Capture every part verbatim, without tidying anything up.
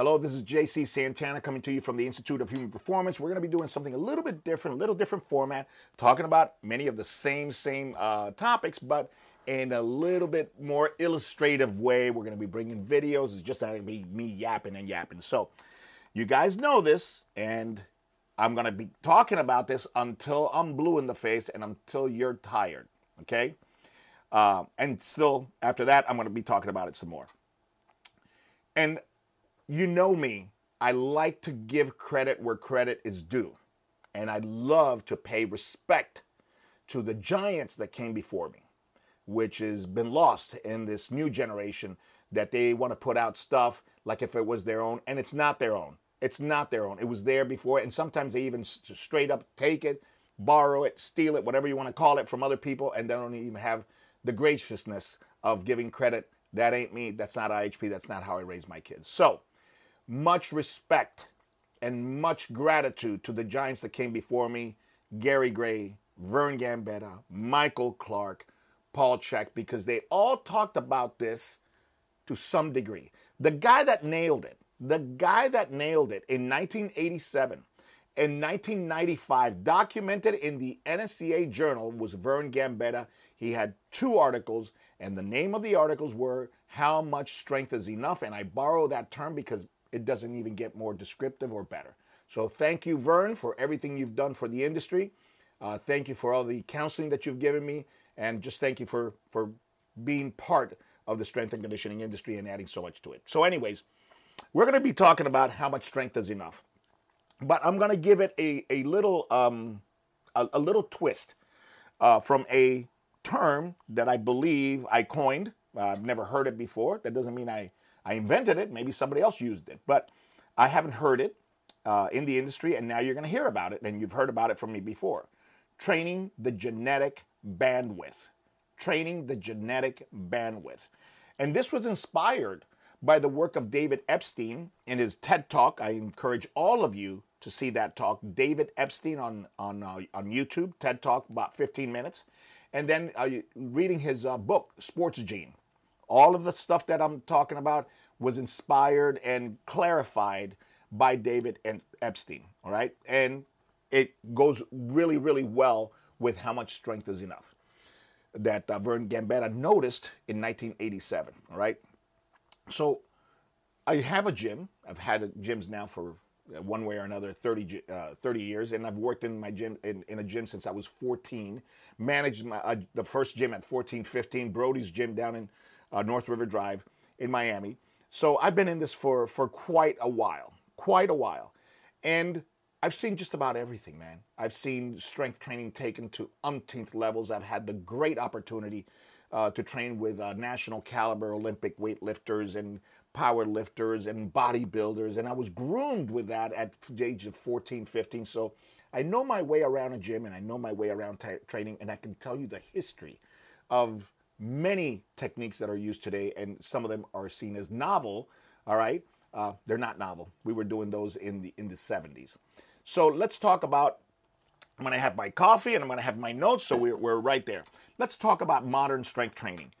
Hello, this is J C. Santana coming to you from the Institute of Human Performance. We're going to be doing something a little bit different, a little different format, talking about many of the same, same uh, topics, but in a little bit more illustrative way. We're going to be bringing videos. It's just not going to be me yapping and yapping. So you guys know this, and I'm going to be talking about this until I'm blue in the face and until you're tired, okay? Uh, and still, after that, I'm going to be talking about it some more. And you know me, I like to give credit where credit is due. And I love to pay respect to the giants that came before me, which has been lost in this new generation that they want to put out stuff like if it was their own. And it's not their own. It's not their own. It was there before. And sometimes they even straight up take it, borrow it, steal it, whatever you want to call it, from other people. And they don't even have the graciousness of giving credit. That ain't me. That's not I H P. That's not how I raise my kids. So much respect and much gratitude to the giants that came before me, Gary Gray, Vern Gambetta, Michael Clark, Paul Cech, because they all talked about this to some degree. The guy that nailed it, the guy that nailed it in nineteen eighty-seven, in nineteen ninety-five, documented in the N S C A Journal, was Vern Gambetta. He had two articles, and the name of the articles were How Much Strength is Enough, and I borrow that term because it doesn't even get more descriptive or better. So thank you, Vern, for everything you've done for the industry. Uh, thank you for all the counseling that you've given me. And just thank you for, for being part of the strength and conditioning industry and adding so much to it. So anyways, we're going to be talking about how much strength is enough. But I'm going to give it a, a little um, a, a little twist uh, from a term that I believe I coined. Uh, I've never heard it before. That doesn't mean I... I invented it. Maybe somebody else used it, but I haven't heard it uh, in the industry, and now you're going to hear about it, and you've heard about it from me before. Training the genetic bandwidth. Training the genetic bandwidth. And this was inspired by the work of David Epstein in his TED Talk. I encourage all of you to see that talk. David Epstein on, on, uh, on YouTube, TED Talk, about fifteen minutes. And then uh, reading his uh, book, Sports Gene. All of the stuff that I'm talking about was inspired and clarified by David Epstein, all right? And it goes really, really well with how much strength is enough that uh, Vern Gambetta noticed in nineteen eighty-seven, all right? So I have a gym. I've had gyms now for uh, one way or another thirty years, and I've worked in my gym in, in a gym since I was fourteen, managed my, uh, the first gym at fourteen, fifteen, Brody's gym down in Uh, North River Drive in Miami. So I've been in this for, for quite a while, quite a while. And I've seen just about everything, man. I've seen strength training taken to umpteenth levels. I've had the great opportunity uh, to train with uh, national caliber Olympic weightlifters and power lifters and bodybuilders. And I was groomed with that at the age of fourteen, fifteen. So I know my way around a gym, and I know my way around t- training. And I can tell you the history of many techniques that are used today, and some of them are seen as novel, all right? Uh, they're not novel. We were doing those in the in the seventies. So let's talk about, I'm going to have my coffee and I'm going to have my notes, so we're, we're right there. Let's talk about modern strength training.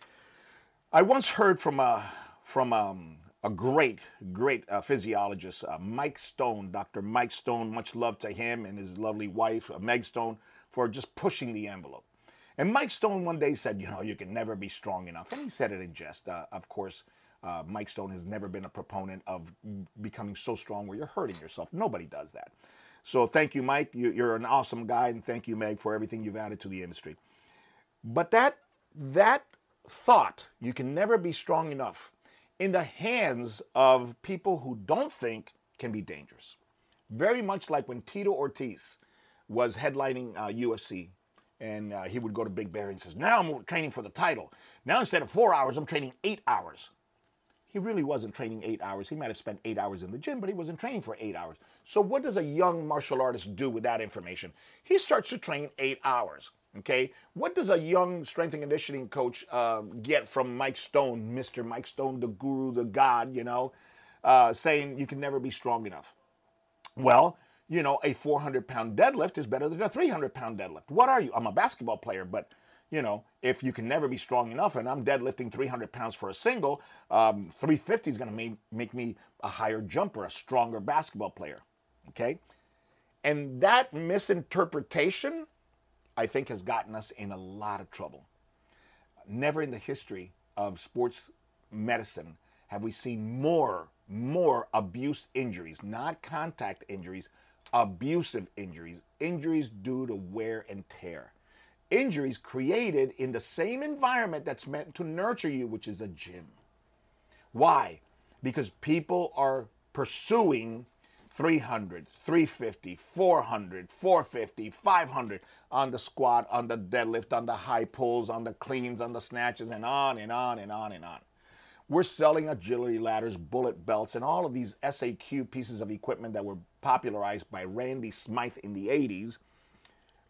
I once heard from a, from um, a great, great uh, physiologist, uh, Mike Stone, Doctor Mike Stone, much love to him and his lovely wife, uh, Meg Stone, for just pushing the envelope. And Mike Stone one day said, you know, you can never be strong enough. And he said it in jest. Uh, of course, uh, Mike Stone has never been a proponent of becoming so strong where you're hurting yourself. Nobody does that. So thank you, Mike. You, you're an awesome guy. And thank you, Meg, for everything you've added to the industry. But that that thought, you can never be strong enough, in the hands of people who don't think, can be dangerous. Very much like when Tito Ortiz was headlining uh, U F C. And uh, he would go to Big Bear and says, now I'm training for the title. Now instead of four hours, I'm training eight hours. He really wasn't training eight hours. He might have spent eight hours in the gym, but he wasn't training for eight hours. So what does a young martial artist do with that information? He starts to train eight hours, okay? What does a young strength and conditioning coach uh, get from Mike Stone, Mister Mike Stone, the guru, the god, you know, uh, saying you can never be strong enough? Well, you know, a four hundred pound deadlift is better than a three hundred pound deadlift. What are you? I'm a basketball player, but you know, if you can never be strong enough, and I'm deadlifting three hundred pounds for a single, um, three fifty is going to make, make me a higher jumper, a stronger basketball player, okay? And that misinterpretation, I think, has gotten us in a lot of trouble. Never in the history of sports medicine have we seen more, more abuse injuries, not contact injuries, abusive injuries, injuries due to wear and tear. Injuries created in the same environment that's meant to nurture you, which is a gym. Why? Because people are pursuing three hundred, three fifty, four hundred, four fifty, five hundred on the squat, on the deadlift, on the high pulls, on the cleans, on the snatches, and on and on and on and on. We're selling agility ladders, bullet belts, and all of these S A Q pieces of equipment that were popularized by Randy Smythe in the eighties.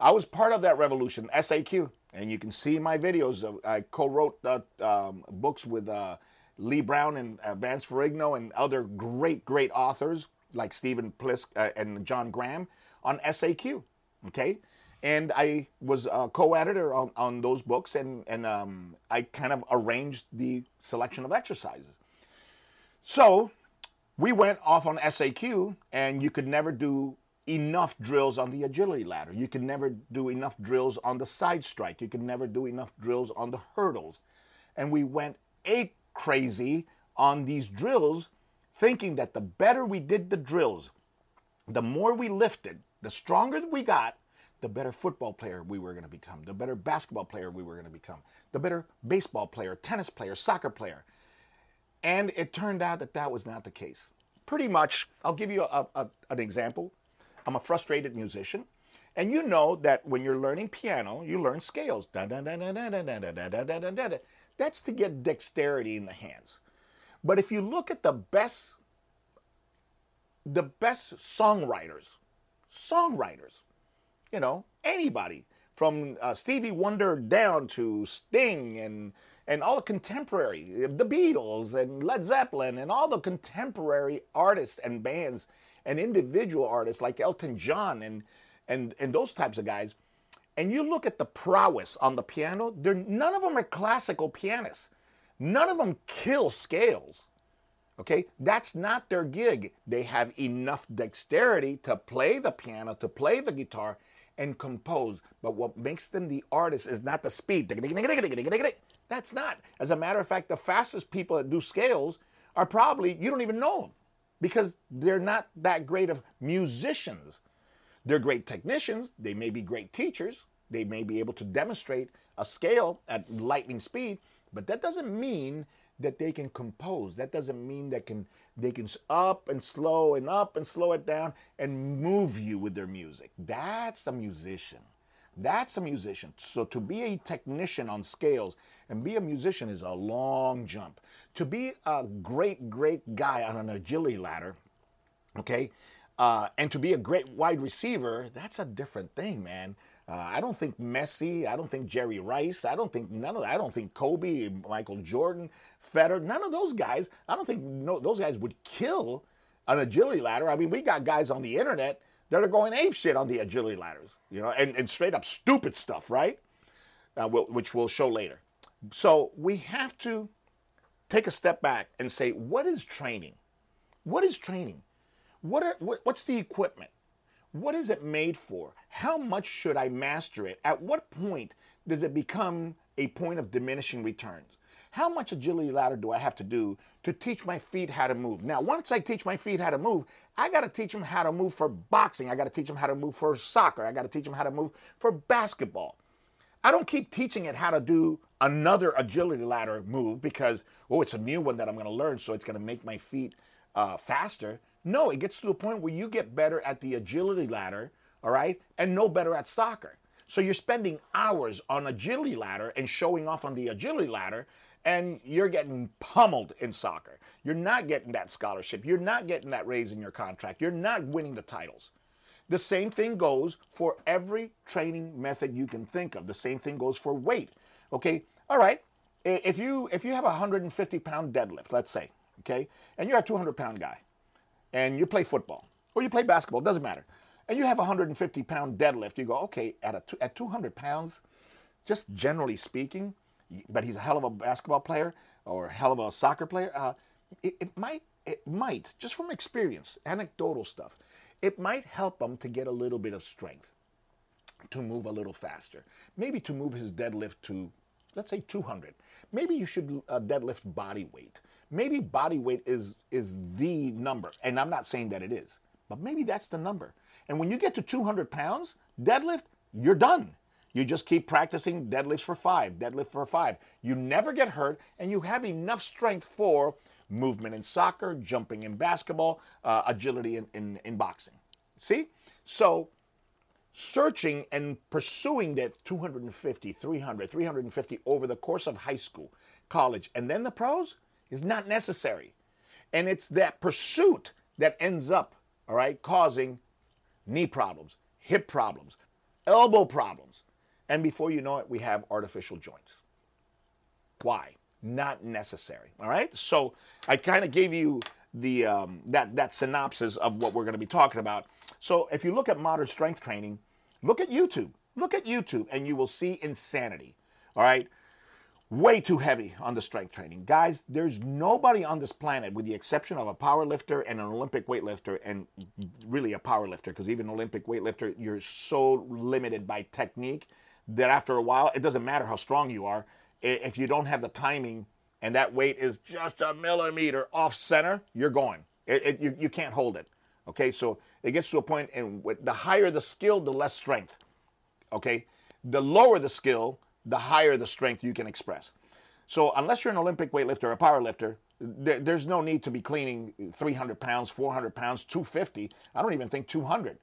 I was part of that revolution, S A Q, and you can see my videos. I co-wrote uh, um, books with uh, Lee Brown and uh, Vance Ferrigno and other great, great authors like Stephen Plissk uh, and John Graham on S A Q, okay? And I was a co-editor on, on those books, and, and um, I kind of arranged the selection of exercises. So we went off on S A Q, and you could never do enough drills on the agility ladder. You could never do enough drills on the side strike. You could never do enough drills on the hurdles. And we went ape crazy on these drills, thinking that the better we did the drills, the more we lifted, the stronger we got, the better football player we were going to become, the better basketball player we were going to become, the better baseball player, tennis player, soccer player. And it turned out that that was not the case. Pretty much, I'll give you a, a, an example. I'm a frustrated musician, and you know that when you're learning piano, you learn scales. That's to get dexterity in the hands. But if you look at the best, the best songwriters, songwriters, you know, anybody from uh, Stevie Wonder down to Sting and and all the contemporary, the Beatles and Led Zeppelin and all the contemporary artists and bands and individual artists like Elton John and and and those types of guys, and you look at the prowess on the piano, they're, none of them are classical pianists. None of them kill scales, okay? That's not their gig. They have enough dexterity to play the piano, to play the guitar, and compose. But what makes them the artist is not the speed. That's not. As a matter of fact, the fastest people that do scales are probably, you don't even know them because they're not that great of musicians. They're great technicians. They may be great teachers. They may be able to demonstrate a scale at lightning speed, but that doesn't mean that they can compose. That doesn't mean that can they can up and slow and up and slow it down and move you with their music. That's a musician. That's a musician. So to be a technician on scales and be a musician is a long jump. To be a great, great guy on an agility ladder, okay, uh, and to be a great wide receiver, that's a different thing, man. Uh, I don't think Messi, I don't think Jerry Rice, I don't think none of I don't think Kobe, Michael Jordan, Federer, none of those guys, I don't think no, those guys would kill an agility ladder. I mean, we got guys on the internet that are going ape shit on the agility ladders, you know, and, and straight up stupid stuff, right? Uh, which we'll show later. So we have to take a step back and say, what is training? What is training? What are what, what's the equipment? What is it made for? How much should I master it? At what point does it become a point of diminishing returns? How much agility ladder do I have to do to teach my feet how to move? Now, once I teach my feet how to move, I got to teach them how to move for boxing. I got to teach them how to move for soccer. I got to teach them how to move for basketball. I don't keep teaching it how to do another agility ladder move because, oh, it's a new one that I'm going to learn, so it's going to make my feet uh, faster. No, it gets to the point where you get better at the agility ladder, all right, and no better at soccer. So you're spending hours on agility ladder and showing off on the agility ladder, and you're getting pummeled in soccer. You're not getting that scholarship. You're not getting that raise in your contract. You're not winning the titles. The same thing goes for every training method you can think of. The same thing goes for weight, okay? All right, if you, if you have a one hundred fifty pound deadlift, let's say, okay, and you're a two hundred pound guy, and you play football, or you play basketball, doesn't matter, and you have a one hundred fifty pound deadlift, you go, okay, at a, at two hundred pounds, just generally speaking, but he's a hell of a basketball player or a hell of a soccer player, uh, it, it might, it might, just from experience, anecdotal stuff, it might help him to get a little bit of strength, to move a little faster, maybe to move his deadlift to, let's say, two hundred. Maybe you should uh, deadlift body weight. Maybe body weight is is the number, and I'm not saying that it is, but maybe that's the number. And when you get to two hundred pounds, deadlift, you're done. You just keep practicing deadlifts for five, deadlift for five. You never get hurt, and you have enough strength for movement in soccer, jumping in basketball, uh, agility in, in, in boxing. See? So searching and pursuing that two hundred fifty, three hundred, three hundred fifty over the course of high school, college, and then the pros is not necessary. And it's that pursuit that ends up, all right, causing knee problems, hip problems, elbow problems. And before you know it, we have artificial joints. Why? Not necessary. All right. So I kind of gave you the um, that that synopsis of what we're going to be talking about. So if you look at modern strength training, look at YouTube. Look at YouTube, and you will see insanity. All right. Way too heavy on the strength training. Guys, there's nobody on this planet, with the exception of a power lifter and an Olympic weightlifter, and really a power lifter, because even Olympic weightlifter, you're so limited by technique that after a while, it doesn't matter how strong you are. If you don't have the timing and that weight is just a millimeter off center, you're going. It, it, you, you can't hold it. Okay, so it gets to a point, and the higher the skill, the less strength. Okay, the lower the skill, the higher the strength you can express. So unless you're an Olympic weightlifter or a powerlifter, there, there's no need to be cleaning three hundred pounds, four hundred pounds, two hundred fifty. I don't even think two hundred.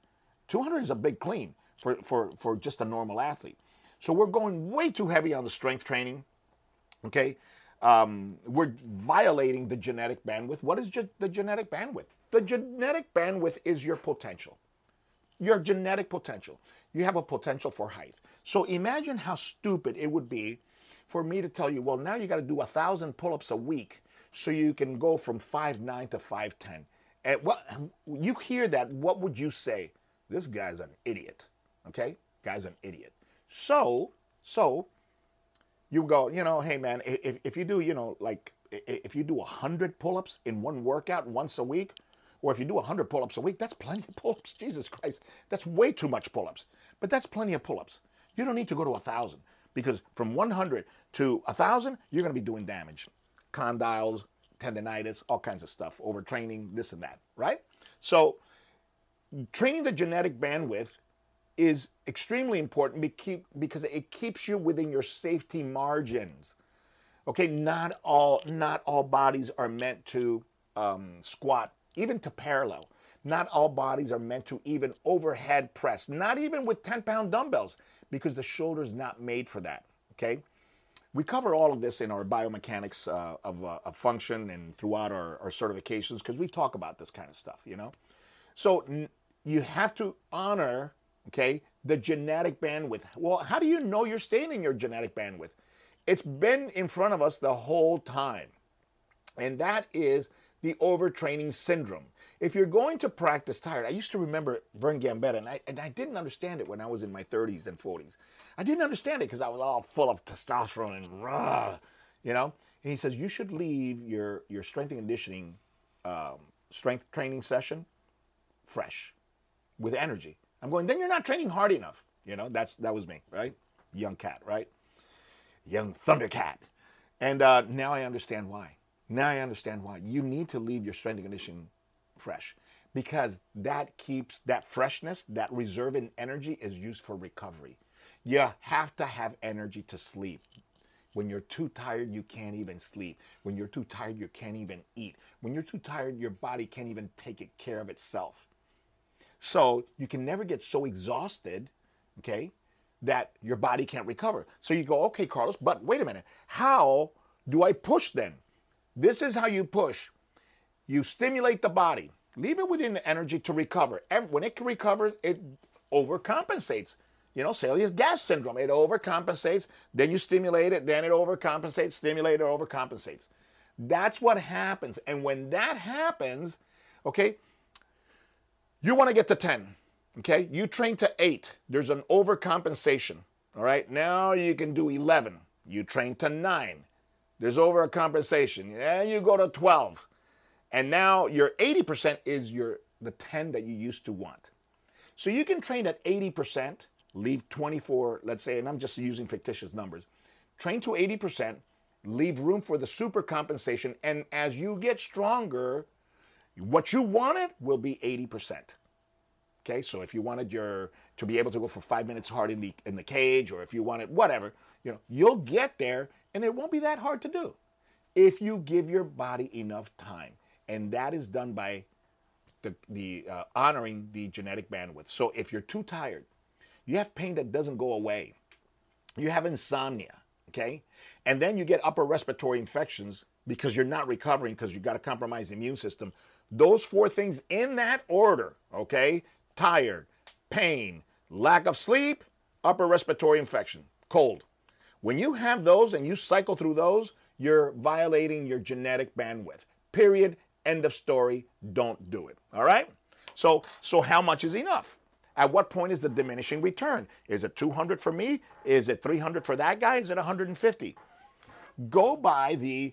two hundred is a big clean for, for, for just a normal athlete. So we're going way too heavy on the strength training, okay? Um, we're violating the genetic bandwidth. What is ge- the genetic bandwidth? The genetic bandwidth is your potential, your genetic potential. You have a potential for height. So imagine how stupid it would be for me to tell you, well, now you got to do one thousand pull-ups a week so you can go from five nine to five ten. And what, you hear that, what would you say? This guy's an idiot, okay? Guy's an idiot. So, so you go, you know, hey, man, if, if you do, you know, like if you do one hundred pull-ups in one workout once a week, or if you do one hundred pull-ups a week, that's plenty of pull-ups. Jesus Christ, that's way too much pull-ups. But that's plenty of pull-ups. You don't need to go to one thousand, because from one hundred to one thousand, you're going to be doing damage. Condyles, tendonitis, all kinds of stuff, overtraining, this and that, right? So training the genetic bandwidth is extremely important because it keeps you within your safety margins. Okay, not all not all bodies are meant to um, squat, even to parallel. Not all bodies are meant to even overhead press, not even with ten-pound dumbbells, because the shoulder's not made for that, okay? We cover all of this in our biomechanics uh, of, uh, of function and throughout our, our certifications, because we talk about this kind of stuff, you know? So n- you have to honor... okay, the genetic bandwidth. Well, how do you know you're staying in your genetic bandwidth? It's been in front of us the whole time. And that is the overtraining syndrome. If you're going to practice tired, I used to remember Vern Gambetta, and I, and I didn't understand it when I was in my thirties and forties. I didn't understand it because I was all full of testosterone and rah, you know. And he says, you should leave your, your strength and conditioning, um, strength training session fresh, with energy. I'm going, then you're not training hard enough. You know, that's that was me, right? Young cat, right? Young Thundercat. And uh, now I understand why. Now I understand why. You need to leave your strength and conditioning fresh, because that keeps that freshness, that reserve in energy is used for recovery. You have to have energy to sleep. When you're too tired, you can't even sleep. When you're too tired, you can't even eat. When you're too tired, your body can't even take care of itself. So you can never get so exhausted, okay, that your body can't recover. So you go, okay, Carlos, but wait a minute. How do I push then? This is how you push. You stimulate the body. Leave it within the energy to recover. And when it recovers, it overcompensates. You know, Celiac gas syndrome. It overcompensates. Then you stimulate it. Then it overcompensates. Stimulate it, overcompensates. That's what happens. And when that happens, okay, you want to get to ten, okay? You train to eight. There's an overcompensation, All right, now you can do eleven. You train to nine. There's over a compensation. Yeah, you go to twelve. And now your eighty percent is your the ten that you used to want. So you can train at eighty percent, leave twenty-four, let's say, and I'm just using fictitious numbers. Train to eighty percent, leave room for the super compensation, and as you get stronger, what you wanted will be eighty percent. Okay, so if you wanted your to be able to go for five minutes hard in the in the cage, or if you wanted whatever, you know, you'll get there, and it won't be that hard to do if you give your body enough time. And that is done by the, the uh, honoring the genetic bandwidth. So if you're too tired, you have pain that doesn't go away, you have insomnia, okay? And then you get upper respiratory infections because you're not recovering because you've got a compromised immune system. Those four things in that order, okay? Tired, pain, lack of sleep, upper respiratory infection, cold. When you have those and you cycle through those, you're violating your genetic bandwidth. Period. End of story. Don't do it. All right? So, so how much is enough? At what point is the diminishing return? Is it two hundred for me? Is it three hundred for that guy? Is it one hundred fifty? Go by the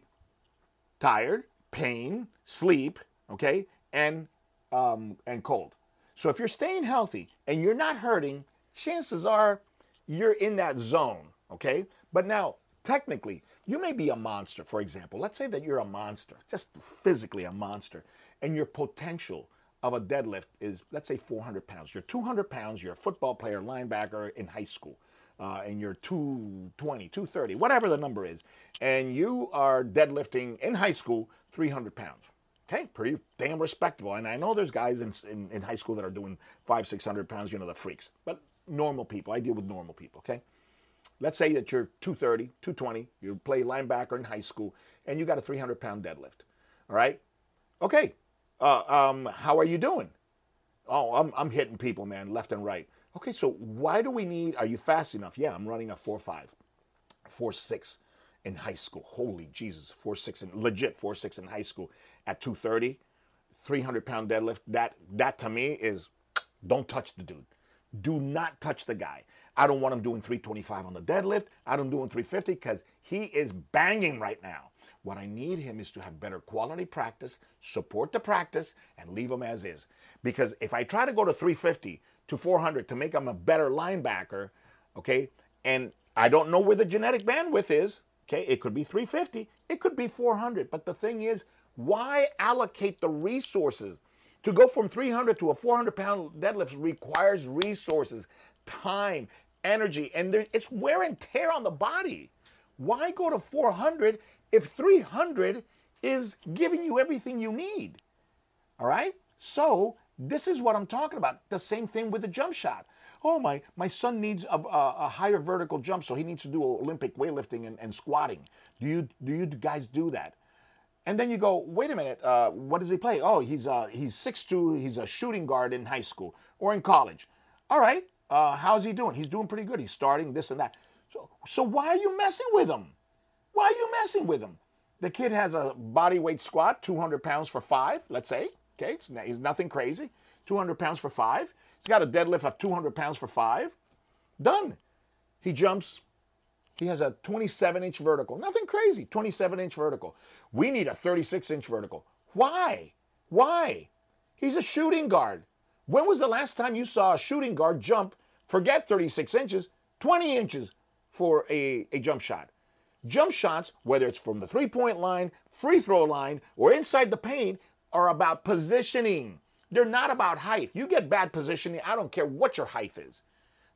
tired, pain, sleep, okay, and um, and cold. So if you're staying healthy and you're not hurting, chances are you're in that zone, okay? But now, technically, you may be a monster, for example. Let's say that you're a monster, just physically a monster, and your potential of a deadlift is, let's say, four hundred pounds. You're two hundred pounds, you're a football player, linebacker in high school, uh, and you're two twenty, two thirty, whatever the number is, and you are deadlifting in high school three hundred pounds. Okay, pretty damn respectable. And I know there's guys in, in, in high school that are doing five, six hundred pounds, you know, the freaks. But normal people, I deal with normal people, okay? Let's say that you're two thirty, two twenty, you play linebacker in high school, and you got a three hundred pound deadlift, all right? Okay, uh, um, how are you doing? Oh, I'm, I'm hitting people, man, left and right. Okay, so why do we need, are you fast enough? Yeah, I'm running a four five, four six in high school. Holy Jesus, four six, in, legit four six in high school. At two thirty, three hundred pound deadlift, that that to me is, don't touch the dude. Do not touch the guy. I don't want him doing three twenty-five on the deadlift. I don't do him three fifty because he is banging right now. What I need him is to have better quality practice, support the practice, and leave him as is. Because if I try to go to three fifty to four hundred to make him a better linebacker, okay, and I don't know where the genetic bandwidth is, okay, it could be three fifty, it could be four hundred, but the thing is, why allocate the resources? To go from three hundred to a four hundred pound deadlift requires resources, time, energy, and there, it's wear and tear on the body. Why go to four hundred if three hundred is giving you everything you need? All right? So this is what I'm talking about. The same thing with the jump shot. Oh, my, my son needs a, a, a higher vertical jump, so he needs to do Olympic weightlifting and, and squatting. Do you, do you guys do that? And then you go, wait a minute, uh, what does he play? Oh, he's uh, he's six two, he's a shooting guard in high school or in college. All right, uh, how's he doing? He's doing pretty good. He's starting this and that. So, so why are you messing with him? Why are you messing with him? The kid has a body weight squat, two hundred pounds for five, let's say. Okay, it's, he's nothing crazy. two hundred pounds for five. He's got a deadlift of two hundred pounds for five. Done. He jumps. He has a twenty-seven inch vertical. Nothing crazy, twenty-seven inch vertical. We need a thirty-six inch vertical. Why? Why? He's a shooting guard. When was the last time you saw a shooting guard jump, forget thirty-six inches, twenty inches for a, a jump shot? Jump shots, whether it's from the three-point line, free throw line, or inside the paint, are about positioning. They're not about height. You get bad positioning, I don't care what your height is.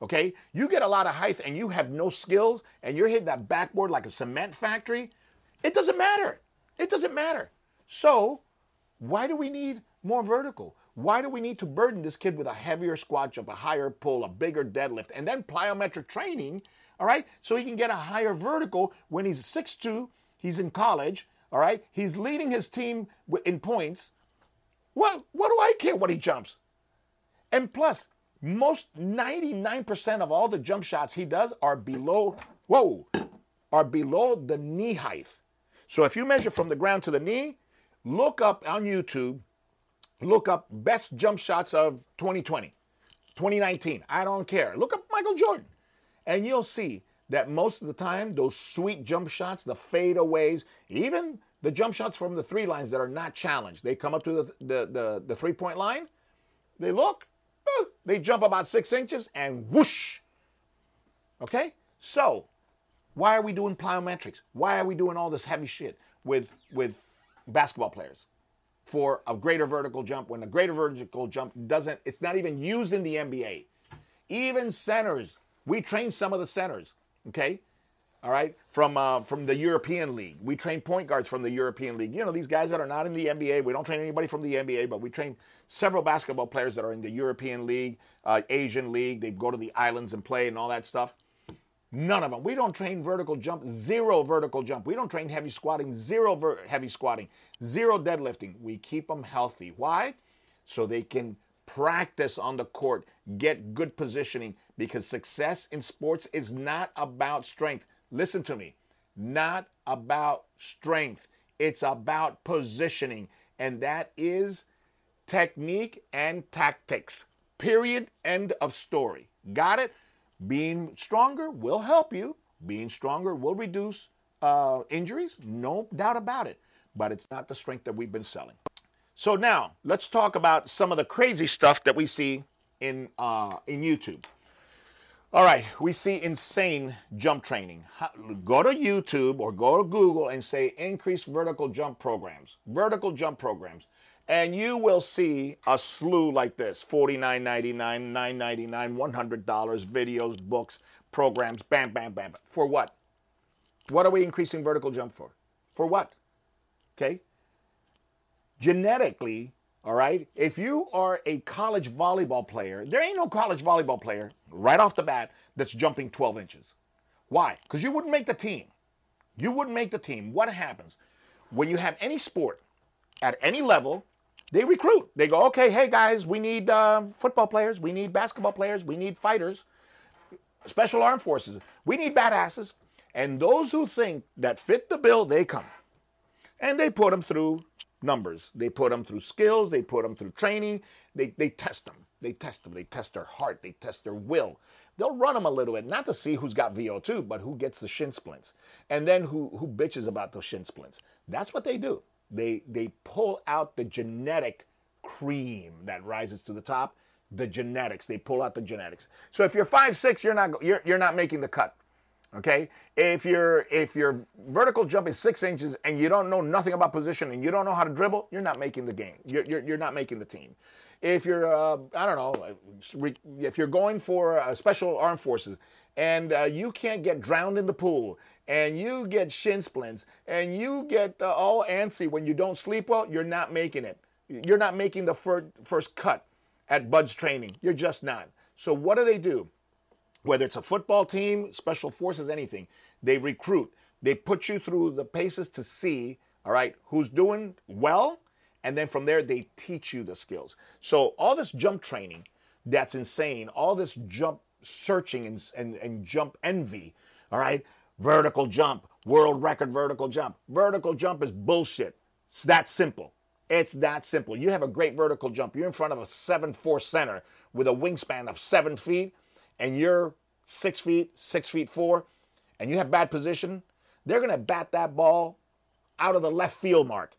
Okay, you get a lot of height and you have no skills and you're hitting that backboard like a cement factory. It doesn't matter. It doesn't matter. So why do we need more vertical? Why do we need to burden this kid with a heavier squat jump, a higher pull, a bigger deadlift, and then plyometric training, all right, so he can get a higher vertical when he's six two, he's in college, all right, he's leading his team in points. Well, what do I care what he jumps? And plus, most ninety-nine percent of all the jump shots he does are below, whoa, are below the knee height. So if you measure from the ground to the knee, look up on YouTube, look up best jump shots of twenty twenty, twenty nineteen. I don't care. Look up Michael Jordan. And you'll see that most of the time, those sweet jump shots, the fadeaways, even the jump shots from the three lines that are not challenged, they come up to the, the, the, the three-point line, they look, they jump about six inches, and whoosh. Okay? So, why are we doing plyometrics? Why are we doing all this heavy shit with with basketball players for a greater vertical jump when the greater vertical jump doesn't, it's not even used in the N B A. Even centers, we train some of the centers, okay? All right? From uh, from the European League. We train point guards from the European League. You know, these guys that are not in the N B A, we don't train anybody from the N B A, but we train several basketball players that are in the European League, uh, Asian League. They go to the islands and play and all that stuff. None of them. We don't train vertical jump, zero vertical jump. We don't train heavy squatting, zero ver- heavy squatting, zero deadlifting. We keep them healthy. Why? So they can practice on the court, get good positioning, because success in sports is not about strength. Listen to me. Not about strength. It's about positioning, and that is technique and tactics. Period. End of story. Got it? Being stronger will help you. Being stronger will reduce uh, injuries, no doubt about it. But it's not the strength that we've been selling. So now, let's talk about some of the crazy stuff that we see in uh, in YouTube. All right, we see insane jump training. Go to YouTube or go to Google and say increase vertical jump programs. Vertical jump programs. And you will see a slew like this, forty-nine ninety-nine, nine ninety-nine, one hundred dollars, videos, books, programs, bam, bam, bam. For what? What are we increasing vertical jump for? For what? Okay? Genetically, all right, if you are a college volleyball player, there ain't no college volleyball player right off the bat that's jumping twelve inches. Why? Because you wouldn't make the team. You wouldn't make the team. What happens? When you have any sport at any level, they recruit. They go, okay, hey, guys, we need uh, football players. We need basketball players. We need fighters, special armed forces. We need badasses. And those who think that fit the bill, they come. And they put them through numbers. They put them through skills. They put them through training. They, they test them. They test them. They test their heart. They test their will. They'll run them a little bit, not to see who's got V O two, but who gets the shin splints. And then who, who bitches about those shin splints. That's what they do. They they pull out the genetic cream that rises to the top, the genetics. They pull out the genetics. So if you're five six, you're not you're you're not making the cut. Okay? If you're if your vertical jump is six inches and you don't know nothing about position and you don't know how to dribble, you're not making the game. You're you're, you're not making the team. If you're uh, I don't know, if you're going for uh, special armed forces and uh, you can't get drowned in the pool, and you get shin splints, and you get uh, all antsy when you don't sleep well, you're not making it. You're not making the fir- first cut at Bud's training. You're just not. So what do they do? Whether it's a football team, special forces, anything, they recruit. They put you through the paces to see, all right, who's doing well, and then from there they teach you the skills. So all this jump training, that's insane. All this jump searching and, and, and jump envy, all right, vertical jump, world record vertical jump. Vertical jump is bullshit. It's that simple. It's that simple. You have a great vertical jump. You're in front of a seven four center with a wingspan of seven feet, and you're six feet, six feet four, and you have bad position. They're going to bat that ball out of the left field mark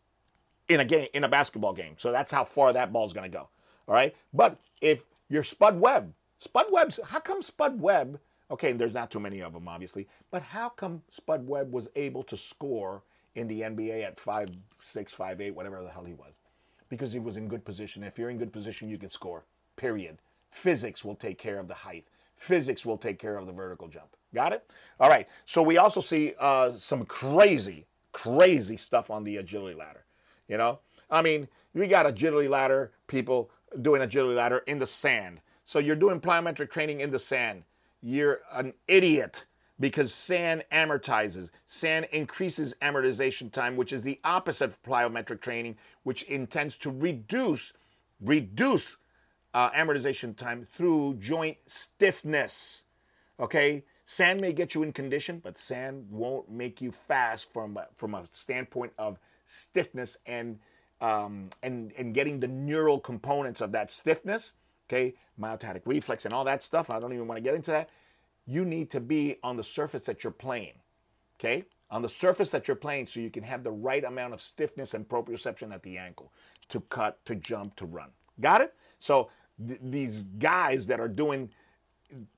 in a game, in a basketball game. So that's how far that ball's going to go. All right? But if you're Spud Webb, Spud Webb's, how come Spud Webb, okay, there's not too many of them, obviously. But how come Spud Webb was able to score in the N B A at five six, five eight, whatever the hell he was? Because he was in good position. If you're in good position, you can score, period. Physics will take care of the height. Physics will take care of the vertical jump. Got it? All right. So we also see uh, some crazy, crazy stuff on the agility ladder. You know? I mean, we got agility ladder people doing agility ladder in the sand. So you're doing plyometric training in the sand. You're an idiot because sand amortizes. Sand increases amortization time, which is the opposite of plyometric training, which intends to reduce reduce uh, amortization time through joint stiffness. Okay? Sand may get you in condition, but sand won't make you fast from, from a standpoint of stiffness and um, and and getting the neural components of that stiffness. Okay, myotic reflex and all that stuff. I don't even want to get into that. you need to be on the surface that you're playing, okay? On the surface that you're playing so you can have the right amount of stiffness and proprioception at the ankle to cut, to jump, to run. Got it? So th- these guys that are doing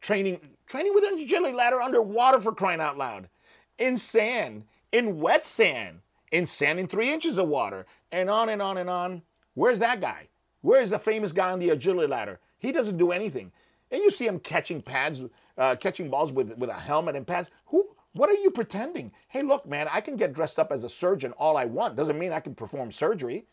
training, training with an agility ladder underwater, for crying out loud, in sand, in wet sand, in sand in three inches of water, and on and on and on. Where's that guy? Where's the famous guy on the agility ladder? He doesn't do anything. And you see him catching pads, uh, catching balls with, with a helmet and pads. Who? What are you pretending? Hey, look, man, I can get dressed up as a surgeon all I want. Doesn't mean I can perform surgery,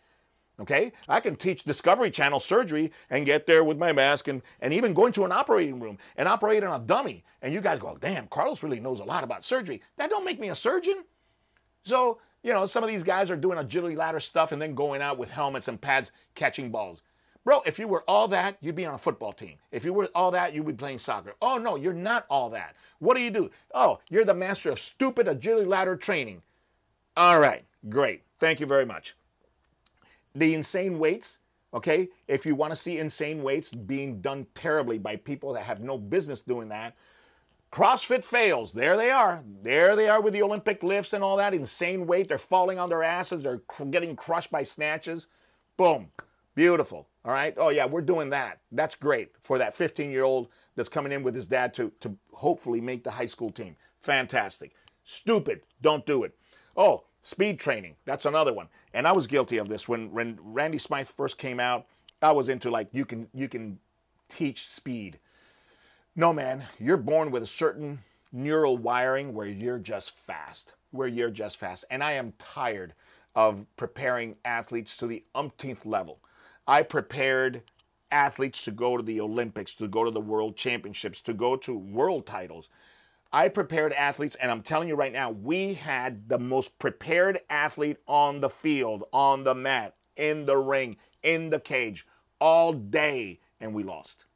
okay? I can teach Discovery Channel surgery and get there with my mask and, and even go into an operating room and operate on a dummy. And you guys go, damn, Carlos really knows a lot about surgery. That don't make me a surgeon. So, you know, some of these guys are doing agility ladder stuff and then going out with helmets and pads catching balls. Bro, if you were all that, you'd be on a football team. If you were all that, you'd be playing soccer. Oh, no, you're not all that. What do you do? Oh, you're the master of stupid agility ladder training. All right, great. Thank you very much. The insane weights, okay? If you want to see insane weights being done terribly by people that have no business doing that, CrossFit fails. There they are. There they are with the Olympic lifts and all that insane weight. They're falling on their asses. They're getting crushed by snatches. Boom. Beautiful. All right. Oh, yeah, we're doing that. That's great for that fifteen-year-old that's coming in with his dad to, to hopefully make the high school team. Fantastic. Stupid. Don't do it. Oh, speed training. That's another one. And I was guilty of this. When, when Randy Smythe first came out, I was into like, you can you can teach speed. No, man, you're born with a certain neural wiring where you're just fast, where you're just fast. And I am tired of preparing athletes to the umpteenth level. I prepared athletes to go to the Olympics, to go to the world championships, to go to world titles. I prepared athletes, and I'm telling you right now, we had the most prepared athlete on the field, on the mat, in the ring, in the cage, all day, and we lost.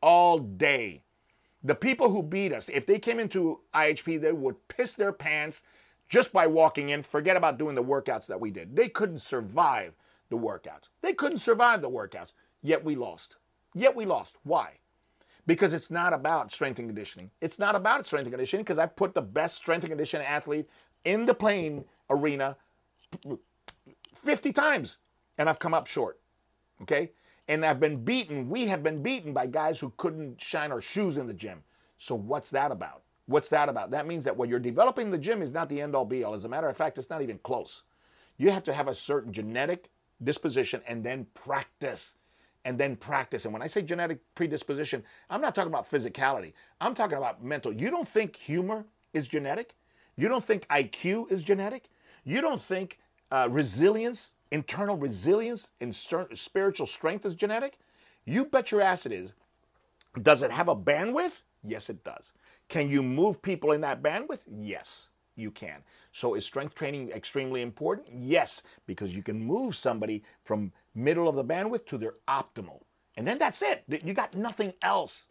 All day. The people who beat us, if they came into I H P, they would piss their pants just by walking in. Forget about doing the workouts that we did. They couldn't survive the workouts. They couldn't survive the workouts, yet we lost. Yet we lost. Why? Because it's not about strength and conditioning. It's not about strength and conditioning because I put the best strength and conditioning athlete in the playing arena fifty times, and I've come up short, okay? And I've been beaten. We have been beaten by guys who couldn't shine our shoes in the gym. So what's that about? What's that about? That means that what you're developing in the gym is not the end-all, be-all. As a matter of fact, it's not even close. You have to have a certain genetic disposition and then practice and then practice. And when I say genetic predisposition, I'm not talking about physicality. I'm talking about mental. You don't think humor is genetic? You don't think I Q is genetic? You don't think uh, resilience, internal resilience and spiritual strength is genetic? You bet your ass it is. Does it have a bandwidth? Yes, it does. Can you move people in that bandwidth? Yes, you can. So is strength training extremely important? Yes, because you can move somebody from middle of the bandwidth to their optimal. And then that's it. You got nothing else.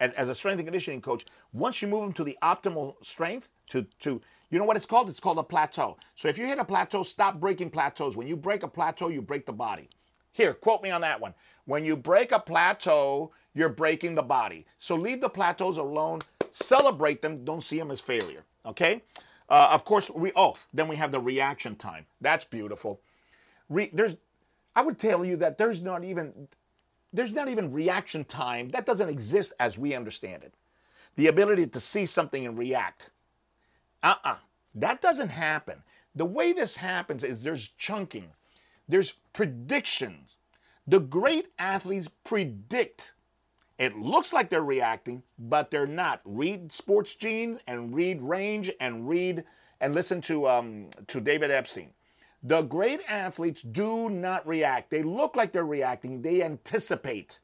As a strength and conditioning coach, once you move them to the optimal strength, to, to you know what it's called? It's called a plateau. So if you hit a plateau, stop breaking plateaus. When you break a plateau, you break the body. Here, quote me on that one. When you break a plateau, you're breaking the body. So leave the plateaus alone. Celebrate them. Don't see them as failure. Okay? Uh, of course, we, oh, then we have the reaction time. That's beautiful. Re, there's, I would tell you that there's not even, there's not even reaction time. That doesn't exist as we understand it. The ability to see something and react. Uh-uh. That doesn't happen. The way this happens is there's chunking. There's predictions. The great athletes predict. It looks like they're reacting, but they're not. Read Sports Gene and read Range and read and listen to um, to David Epstein. The great athletes do not react. They look like they're reacting. They anticipate.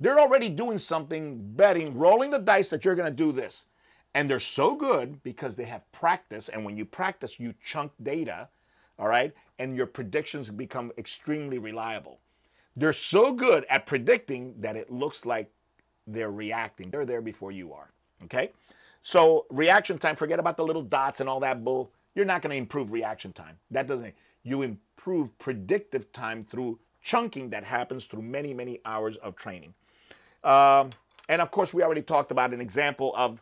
They're already doing something, betting, rolling the dice that you're going to do this. And they're so good because they have practice. And when you practice, you chunk data, all right? And your predictions become extremely reliable. They're so good at predicting that it looks like they're reacting. They're there before you are, okay? So reaction time, forget about the little dots and all that bull. You're not going to improve reaction time. That doesn't, you improve predictive time through chunking that happens through many, many hours of training. Um, and, of course, we already talked about an example of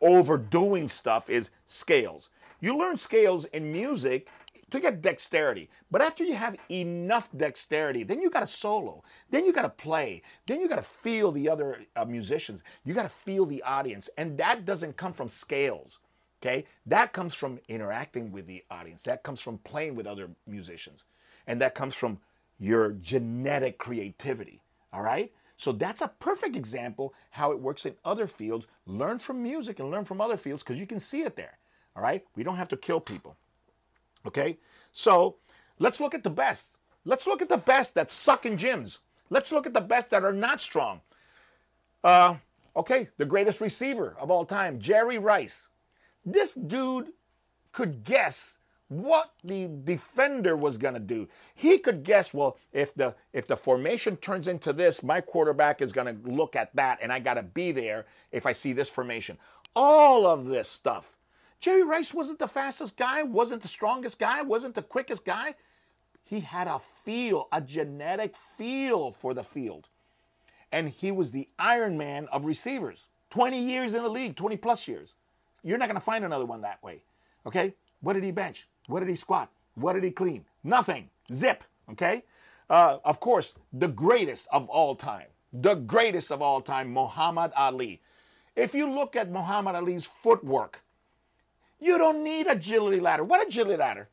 overdoing stuff is scales. You learn scales in music to get dexterity. But after you have enough dexterity, then you got to solo. Then you got to play. Then you got to feel the other uh, musicians. You got to feel the audience. And that doesn't come from scales, okay? That comes from interacting with the audience. That comes from playing with other musicians. And that comes from your genetic creativity, all right? So that's a perfect example how it works in other fields. Learn from music and learn from other fields because you can see it there, all right? We don't have to kill people. Okay, so let's look at the best. Let's look at the best that suck in gyms. Let's look at the best that are not strong. Uh, okay, the greatest receiver of all time, Jerry Rice. This dude could guess what the defender was going to do. He could guess, well, if the if the formation turns into this, my quarterback is going to look at that, and I got to be there if I see this formation. All of this stuff. Jerry Rice wasn't the fastest guy, wasn't the strongest guy, wasn't the quickest guy. He had a feel, a genetic feel for the field. And he was the Iron Man of receivers. twenty years in the league, twenty plus years. You're not going to find another one that way. Okay? What did he bench? What did he squat? What did he clean? Nothing. Zip. Okay? Uh, of course, the greatest of all time. The greatest of all time, Muhammad Ali. If you look at Muhammad Ali's footwork, you don't need agility ladder. What agility ladder?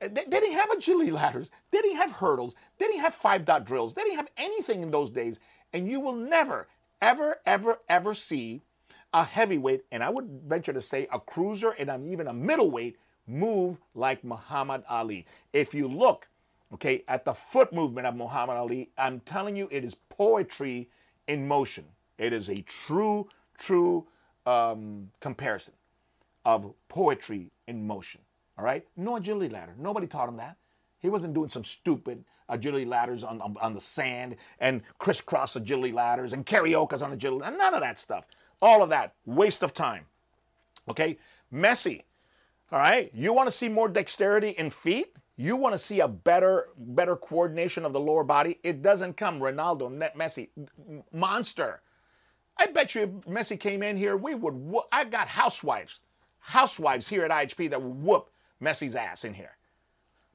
They, they didn't have agility ladders. They didn't have hurdles. They didn't have five-dot drills. They didn't have anything in those days. And you will never, ever, ever, ever see a heavyweight, and I would venture to say a cruiser and even a middleweight, move like Muhammad Ali. If you look, okay, at the foot movement of Muhammad Ali, I'm telling you, it is poetry in motion. It is a true, true um, comparison of poetry in motion, all right? No agility ladder. Nobody taught him that. He wasn't doing some stupid agility ladders on, on, on the sand and crisscross agility ladders and karaoke on agility ladders. None of that stuff. All of that, waste of time, okay? Messi, all right? You want to see more dexterity in feet? You want to see a better better coordination of the lower body? It doesn't come. Ronaldo, Net Messi, monster. I bet you if Messi came in here, we would, wo- I got housewives. Housewives here at I H P that will whoop Messi's ass in here.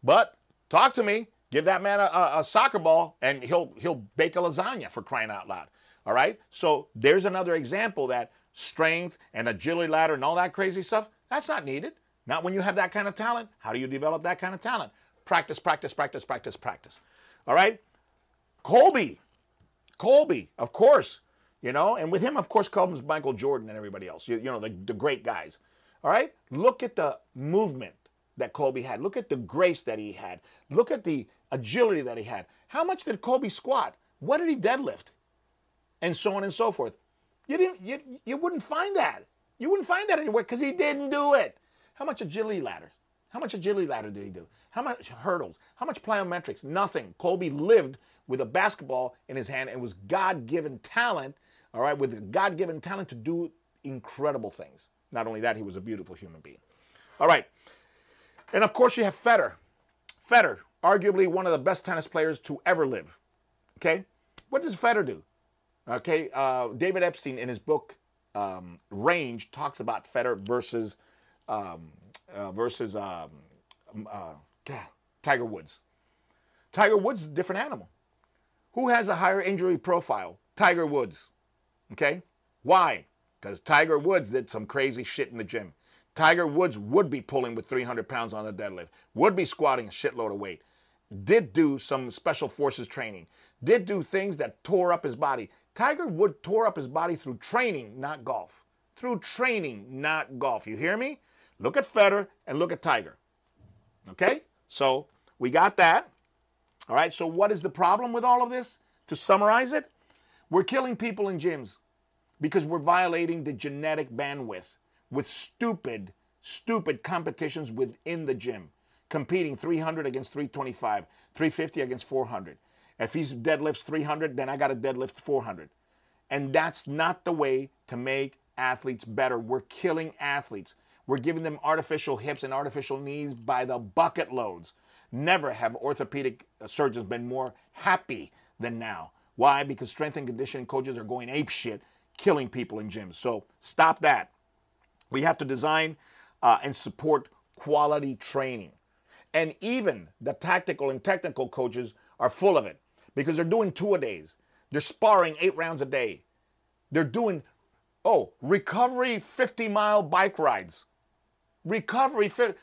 But talk to me. Give that man a, a, a soccer ball and he'll he'll bake a lasagna for crying out loud. All right? So there's another example that strength and agility ladder and all that crazy stuff, that's not needed. Not when you have that kind of talent. How do you develop that kind of talent? Practice, practice, practice, practice, practice. All right? Kobe. Kobe, of course. You know, and with him, of course, comes Michael Jordan and everybody else. You, you know, the, the great guys. All right? Look at the movement that Kobe had. Look at the grace that he had. Look at the agility that he had. How much did Kobe squat? What did he deadlift? And so on and so forth. You didn't. You, you wouldn't find that. You wouldn't find that anywhere because he didn't do it. How much agility ladder? How much agility ladder did he do? How much hurdles? How much plyometrics? Nothing. Kobe lived with a basketball in his hand and was God-given talent, all right, with God-given talent to do incredible things. Not only that, he was a beautiful human being. All right. And, of course, you have Federer. Federer, arguably one of the best tennis players to ever live. Okay? What does Federer do? Okay? Uh, David Epstein, in his book, um, Range, talks about Federer versus um, uh, versus um, uh, Tiger Woods. Tiger Woods is a different animal. Who has a higher injury profile? Tiger Woods. Okay? Why? Because Tiger Woods did some crazy shit in the gym. Tiger Woods would be pulling with three hundred pounds on the deadlift, would be squatting a shitload of weight, did do some special forces training, did do things that tore up his body. Tiger Woods tore up his body through training, not golf. Through training, not golf. You hear me? Look at Federer and look at Tiger. Okay? So we got that. All right, so what is the problem with all of this? To summarize it, we're killing people in gyms. Because we're violating the genetic bandwidth with stupid, stupid competitions within the gym. Competing three hundred against three twenty-five, three fifty against four hundred. If he deadlifts three hundred, then I got to deadlift four hundred. And that's not the way to make athletes better. We're killing athletes. We're giving them artificial hips and artificial knees by the bucket loads. Never have orthopedic surgeons been more happy than now. Why? Because strength and conditioning coaches are going apeshit, killing people in gyms. So stop that. We have to design uh, and support quality training. And even the tactical and technical coaches are full of it because they're doing two-a-days. They're sparring eight rounds a day. They're doing, oh, recovery fifty-mile bike rides. Recovery, fi-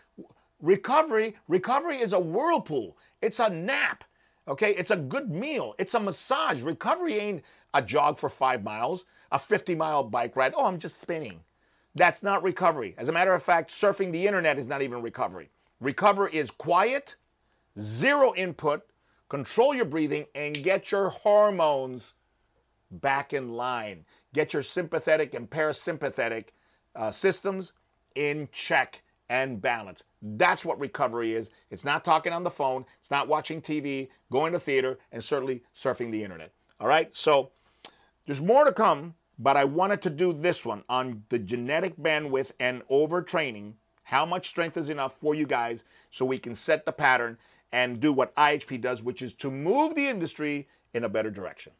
recovery, recovery is a whirlpool. It's a nap, okay? It's a good meal. It's a massage. Recovery ain't a jog for five miles, a fifty-mile bike ride. Oh, I'm just spinning. That's not recovery. As a matter of fact, surfing the internet is not even recovery. Recovery is quiet, zero input, control your breathing, and get your hormones back in line. Get your sympathetic and parasympathetic uh, systems in check and balance. That's what recovery is. It's not talking on the phone. It's not watching T V, going to theater, and certainly surfing the internet. All right? So there's more to come, but I wanted to do this one on the genetic bandwidth and overtraining. How much strength is enough for you guys so we can set the pattern and do what I H P does, which is to move the industry in a better direction.